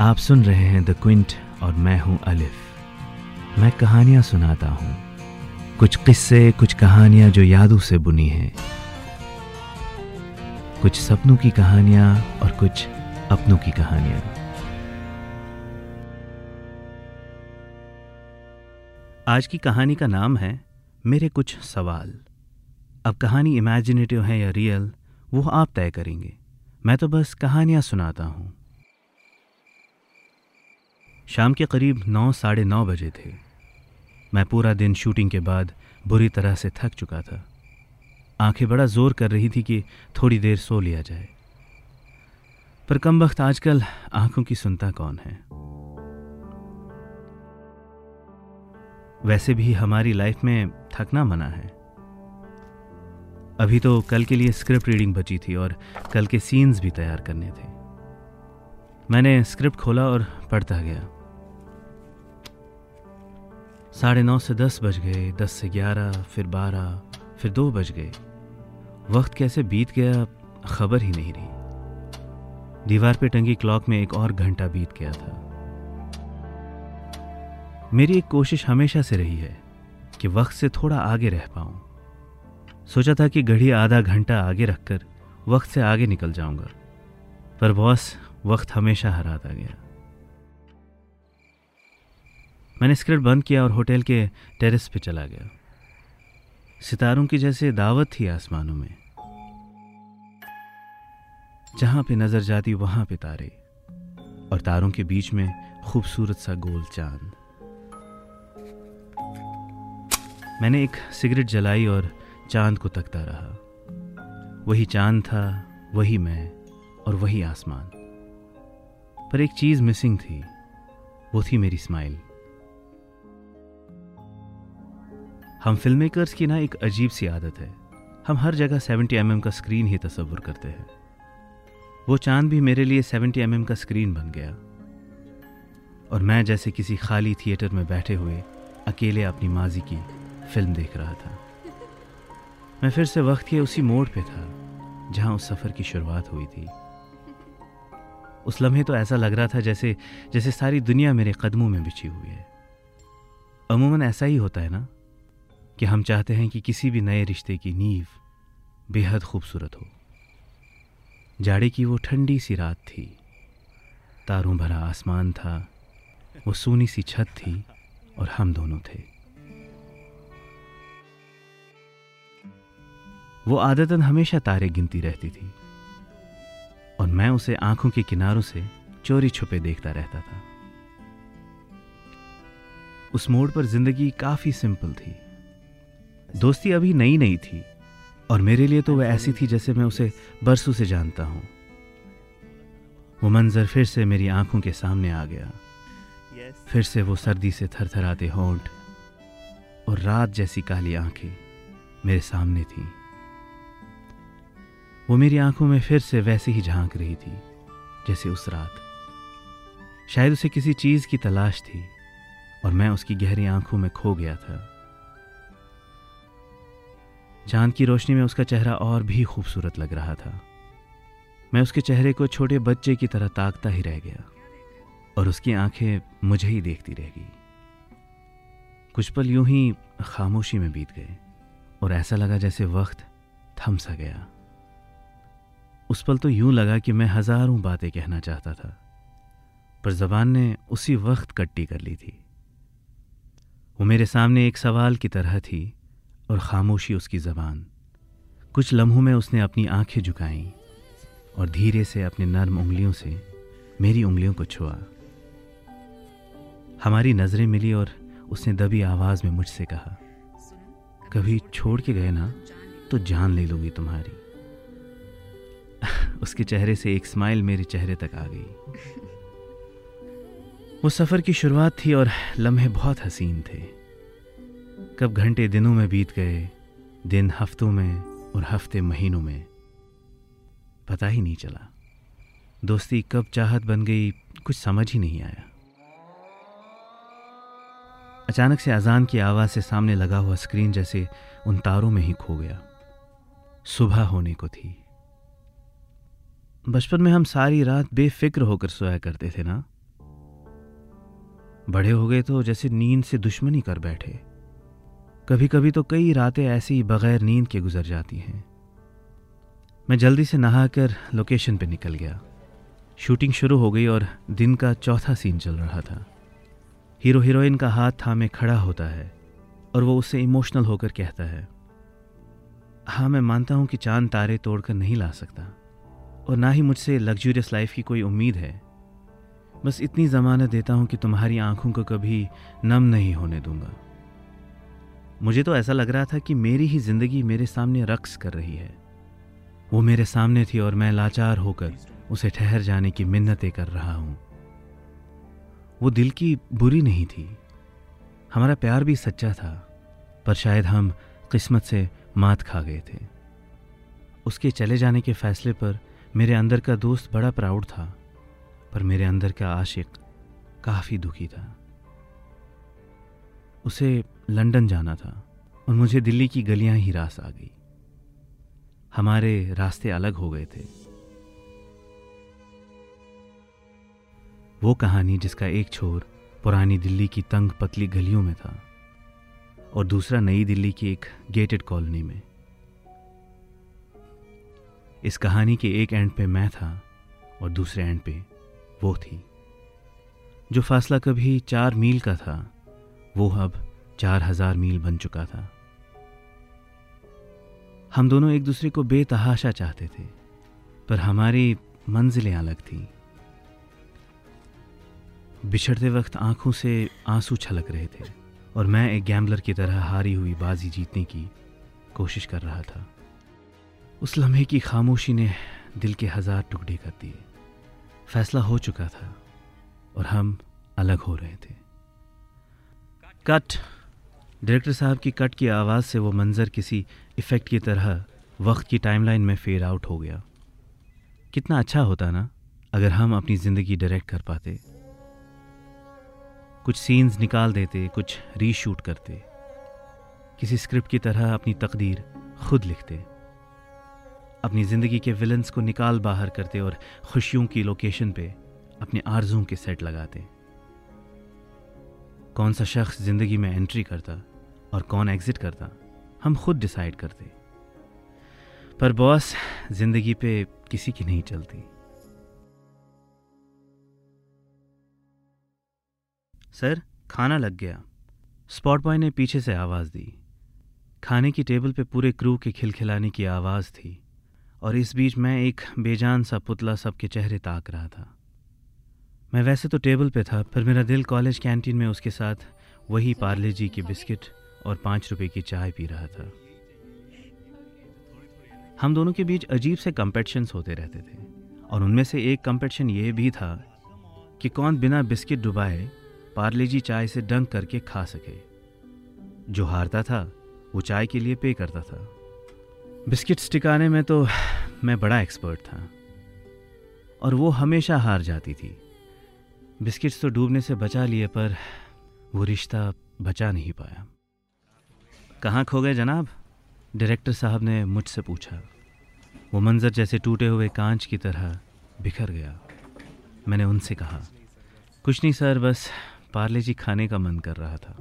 आप सुन रहे हैं द क्विंट और मैं हूं अलिफ। मैं कहानियां सुनाता हूं, कुछ किस्से, कुछ कहानियां जो यादों से बुनी हैं, कुछ सपनों की कहानियां और कुछ अपनों की कहानियां। आज की कहानी का नाम है मेरे कुछ सवाल। अब कहानी इमेजिनेटिव है या रियल, वो आप तय करेंगे। मैं तो बस कहानियां सुनाता हूं। शाम के करीब 9, 9:30 बजे थे। मैं पूरा दिन शूटिंग के बाद बुरी तरह से थक चुका था। आंखें बड़ा ज़ोर कर रही थी कि थोड़ी देर सो लिया जाए, पर कमबख्त आजकल आंखों की सुनता कौन है। वैसे भी हमारी लाइफ में थकना मना है। अभी तो कल के लिए स्क्रिप्ट रीडिंग बची थी और कल के सीन्स भी तैयार करने थे। मैंने स्क्रिप्ट खोला और पढ़ता गया। 9:30 से 10 बज गए, 10 से 11, फिर 12, फिर 2 बज गए। वक्त कैसे बीत गया खबर ही नहीं रही। दीवार पे टंगी क्लॉक में एक और घंटा बीत गया था। मेरी एक कोशिश हमेशा से रही है कि वक्त से थोड़ा आगे रह पाऊं। सोचा था कि घड़ी आधा घंटा आगे रखकर वक्त से आगे निकल जाऊंगा, पर बॉस वक्त हमेशा हराता गया। मैंने स्क्रिप्ट बंद किया और होटल के टेरेस पे चला गया। सितारों की जैसे दावत थी आसमानों में, जहां पे नजर जाती वहां पे तारे, और तारों के बीच में खूबसूरत सा गोल चांद। मैंने एक सिगरेट जलाई और चांद को तकता रहा। वही चांद था, वही मैं और वही आसमान। पर एक चीज मिसिंग थी, वो थी मेरी स्माइल। हम फिल्ममेकर्स की ना एक अजीब सी आदत है, हम हर जगह 70 mm का स्क्रीन ही तस्वुर करते हैं। वो चांद भी मेरे लिए 70 mm का स्क्रीन बन गया, और मैं जैसे किसी खाली थिएटर में बैठे हुए अकेले अपनी माजी की फिल्म देख रहा था। मैं फिर से वक्त के उसी मोड़ पे था जहां उस सफर की शुरुआत हुई थी। उस लम्हे तो ऐसा लग रहा था जैसे जैसे सारी दुनिया मेरे कदमों में बिछी हुई है। अमूमन ऐसा ही होता है ना कि हम चाहते हैं कि किसी भी नए रिश्ते की नींव बेहद खूबसूरत हो। जाड़े की वो ठंडी सी रात थी, तारों भरा आसमान था, वो सूनी सी छत थी और हम दोनों थे। वो आदतन हमेशा तारे गिनती रहती थी और मैं उसे आंखों के किनारों से चोरी छुपे देखता रहता था। उस मोड़ पर जिंदगी काफी सिंपल थी। दोस्ती अभी नई नई थी और मेरे लिए तो वह ऐसी थी जैसे मैं उसे बरसों से जानता हूं। वो मंजर फिर से मेरी आंखों के सामने आ गया, फिर से वो सर्दी से थरथराते होंठ और रात जैसी काली आंखें मेरे सामने थीं। वो मेरी आंखों में फिर से वैसे ही झांक रही थी जैसे उस रात। शायद उसे किसी चीज की तलाश थी और मैं उसकी गहरी आंखों में खो गया था। चांद की रोशनी में उसका चेहरा और भी खूबसूरत लग रहा था। मैं उसके चेहरे को छोटे बच्चे की तरह ताकता ही रह गया और उसकी आंखें मुझे ही देखती रह गई। कुछ पल यूं ही खामोशी में बीत गए और ऐसा लगा जैसे वक्त थम सा गया। उस पल तो यूं लगा कि मैं हजारों बातें कहना चाहता था, पर ज़बान ने उसी वक्त कट्टी कर ली थी। वो मेरे सामने एक सवाल की तरह थी और खामोशी उसकी ज़बान। कुछ लम्हों में उसने अपनी आंखें झुकाईं और धीरे से अपने नर्म उंगलियों से मेरी उंगलियों को छुआ। हमारी नज़रें मिली और उसने दबी आवाज़ में मुझसे कहा, कभी छोड़ के गए ना तो जान ले लूँगी तुम्हारी। उसके चेहरे से एक स्माइल मेरे चेहरे तक आ गई। वो सफर की शुरुआत थी और लम्हे बहुत हसीन थे। कब घंटे दिनों में बीत गए, दिन हफ्तों में और हफ्ते महीनों में, पता ही नहीं चला। दोस्ती कब चाहत बन गई कुछ समझ ही नहीं आया। अचानक से अजान की आवाज़ से सामने लगा हुआ स्क्रीन जैसे उन तारों में ही खो गया। सुबह होने को थी। बचपन में हम सारी रात बेफिक्र होकर सोया करते थे ना, बड़े हो गए तो जैसे नींद से दुश्मनी कर बैठे। कभी कभी तो कई रातें ऐसी बगैर नींद के गुजर जाती हैं। मैं जल्दी से नहाकर लोकेशन पे निकल गया। शूटिंग शुरू हो गई और दिन का चौथा सीन चल रहा था। हीरो हीरोइन का हाथ थामे खड़ा होता है और वो उससे इमोशनल होकर कहता है, हाँ मैं मानता हूँ कि चांद तारे तोड़कर नहीं ला सकता और ना ही मुझसे लग्जूरियस लाइफ की कोई उम्मीद है, बस इतनी ज़मानत देता हूँ कि तुम्हारी आंखों को कभी नम नहीं होने दूंगा। मुझे तो ऐसा लग रहा था कि मेरी ही ज़िंदगी मेरे सामने रक्स कर रही है। वो मेरे सामने थी और मैं लाचार होकर उसे ठहर जाने की मिन्नतें कर रहा हूँ। वो दिल की बुरी नहीं थी, हमारा प्यार भी सच्चा था, पर शायद हम किस्मत से मात खा गए थे। उसके चले जाने के फैसले पर मेरे अंदर का दोस्त बड़ा प्राउड था, पर मेरे अंदर का आशिक काफ़ी दुखी था। उसे लंदन जाना था और मुझे दिल्ली की गलियां ही रास आ गई। हमारे रास्ते अलग हो गए थे। वो कहानी जिसका एक छोर पुरानी दिल्ली की तंग पतली गलियों में था और दूसरा नई दिल्ली की एक गेटेड कॉलोनी में। इस कहानी के एक एंड पे मैं था और दूसरे एंड पे वो थी। जो फासला कभी 4 मील का था वो अब 4000 मील बन चुका था। हम दोनों एक दूसरे को बेतहाशा चाहते थे, पर हमारी मंजिलें अलग थीं। बिछड़ते वक्त आंखों से आंसू छलक रहे थे और मैं एक गैम्बलर की तरह हारी हुई बाजी जीतने की कोशिश कर रहा था। उस लम्हे की खामोशी ने दिल के 1000 टुकड़े कर दिए। फैसला हो चुका था और हम अलग हो रहे थे। कट! डायरेक्टर साहब की कट की आवाज़ से वो मंज़र किसी इफ़ेक्ट की तरह वक्त की टाइमलाइन में फेड आउट हो गया। कितना अच्छा होता ना अगर हम अपनी ज़िंदगी डायरेक्ट कर पाते। कुछ सीन्स निकाल देते, कुछ रीशूट करते, किसी स्क्रिप्ट की तरह अपनी तकदीर खुद लिखते, अपनी ज़िंदगी के विलन्स को निकाल बाहर करते और खुशियों की लोकेशन पे अपने आरज़ों के सेट लगाते। कौन सा शख्स ज़िंदगी में एंट्री करता और कौन एग्ज़िट करता हम खुद डिसाइड करते, पर बॉस ज़िंदगी पे किसी की नहीं चलती। सर खाना लग गया, स्पॉट बॉय ने पीछे से आवाज़ दी। खाने की टेबल पे पूरे क्रू के खिलखिलाने की आवाज़ थी और इस बीच मैं एक बेजान सा पुतला सबके चेहरे ताक रहा था। मैं वैसे तो टेबल पे था, पर मेरा दिल कॉलेज कैंटीन में उसके साथ वही पार्ले जी की बिस्किट और 5 रुपए की चाय पी रहा था। हम दोनों के बीच अजीब से कंपटीशंस होते रहते थे और उनमें से एक कंपटीशन ये भी था कि कौन बिना बिस्किट डुबाए पार्ले जी चाय से डंक करके खा सके। जो हारता था वो चाय के लिए पे करता था। बिस्किट्स टिकाने में तो मैं बड़ा एक्सपर्ट था और वो हमेशा हार जाती थी। बिस्किट्स तो डूबने से बचा लिए, पर वो रिश्ता बचा नहीं पाया। कहाँ खो गए जनाब? डायरेक्टर साहब ने मुझसे पूछा। वो मंज़र जैसे टूटे हुए कांच की तरह बिखर गया। मैंने उनसे कहा, कुछ नहीं सर, बस पार्ले जी खाने का मन कर रहा था।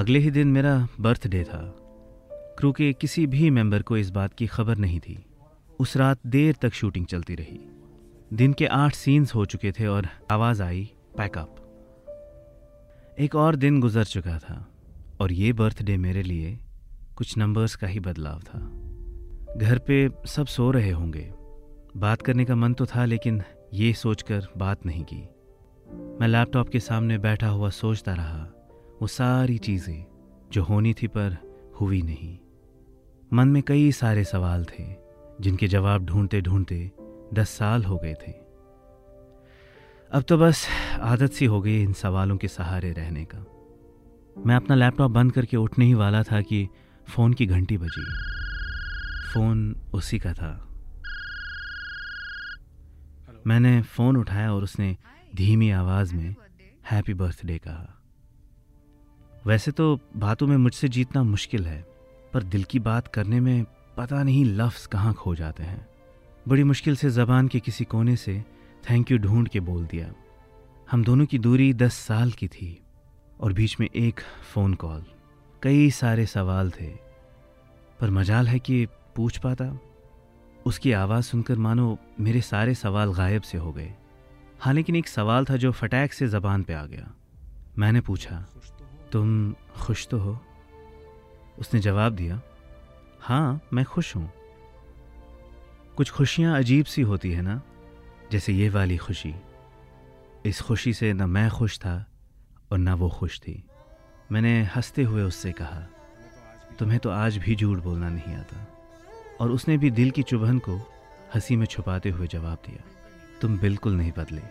अगले ही दिन मेरा बर्थडे था। क्रू के किसी भी मेंबर को इस बात की खबर नहीं थी। उस रात देर तक शूटिंग चलती रही। दिन के 8 सीन्स हो चुके थे और आवाज़ आई पैकअप। एक और दिन गुजर चुका था और ये बर्थडे मेरे लिए कुछ नंबर्स का ही बदलाव था। घर पे सब सो रहे होंगे। बात करने का मन तो था, लेकिन ये सोचकर बात नहीं की। मैं लैपटॉप के सामने बैठा हुआ सोचता रहा, वो सारी चीज़ें जो होनी थी पर हुई नहीं। मन में कई सारे सवाल थे जिनके जवाब ढूंढते ढूंढते 10 साल हो गए थे। अब तो बस आदत सी हो गई इन सवालों के सहारे रहने का। मैं अपना लैपटॉप बंद करके उठने ही वाला था कि फ़ोन की घंटी बजी। फ़ोन उसी का था। मैंने फ़ोन उठाया और उसने धीमी आवाज़ में हैप्पी बर्थडे कहा। वैसे तो बातों में मुझसे जीतना मुश्किल है, पर दिल की बात करने में पता नहीं लफ्ज़ कहाँ खो जाते हैं। बड़ी मुश्किल से ज़बान के किसी कोने से थैंक यू ढूंढ के बोल दिया। हम दोनों की दूरी 10 साल की थी और बीच में एक फ़ोन कॉल, कई सारे सवाल थे, पर मजाल है कि पूछ पाता। उसकी आवाज़ सुनकर मानो मेरे सारे सवाल गायब से हो गए। हाँ, लेकिन एक सवाल था जो फटाक से ज़बान पे आ गया। मैंने पूछा, तुम खुश तो हो? उसने जवाब दिया, हाँ मैं खुश हूँ। कुछ खुशियाँ अजीब सी होती है ना, जैसे ये वाली खुशी। इस खुशी से न मैं खुश था और न वो खुश थी। मैंने हंसते हुए उससे कहा, तुम्हें तो आज भी झूठ बोलना नहीं आता। और उसने भी दिल की चुभन को हंसी में छुपाते हुए जवाब दिया, तुम बिल्कुल नहीं बदले।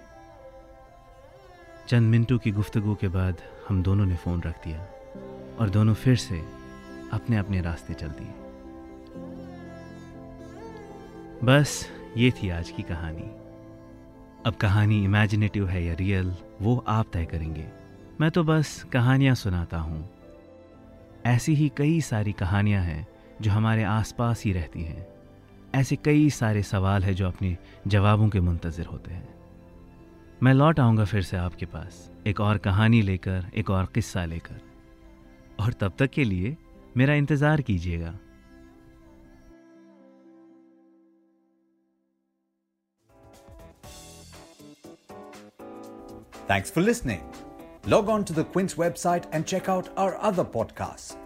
चंद मिनटों की गुफ्तगू के बाद हम दोनों ने फ़ोन रख दिया और दोनों फिर से अपने अपने रास्ते चल दिए। बस ये थी आज की कहानी। अब कहानी इमेजिनेटिव है या रियल, वो आप तय करेंगे। मैं तो बस कहानियाँ सुनाता हूँ। ऐसी ही कई सारी कहानियाँ हैं जो हमारे आसपास ही रहती हैं। ऐसे कई सारे सवाल हैं जो अपने जवाबों के मुंतज़र होते हैं। मैं लौट आऊँगा फिर से आपके पास एक और कहानी लेकर, एक और किस्सा लेकर, और तब तक के लिए मेरा इंतज़ार कीजिएगा। Thanks for listening. Log on to the Quince website and check out our other podcasts.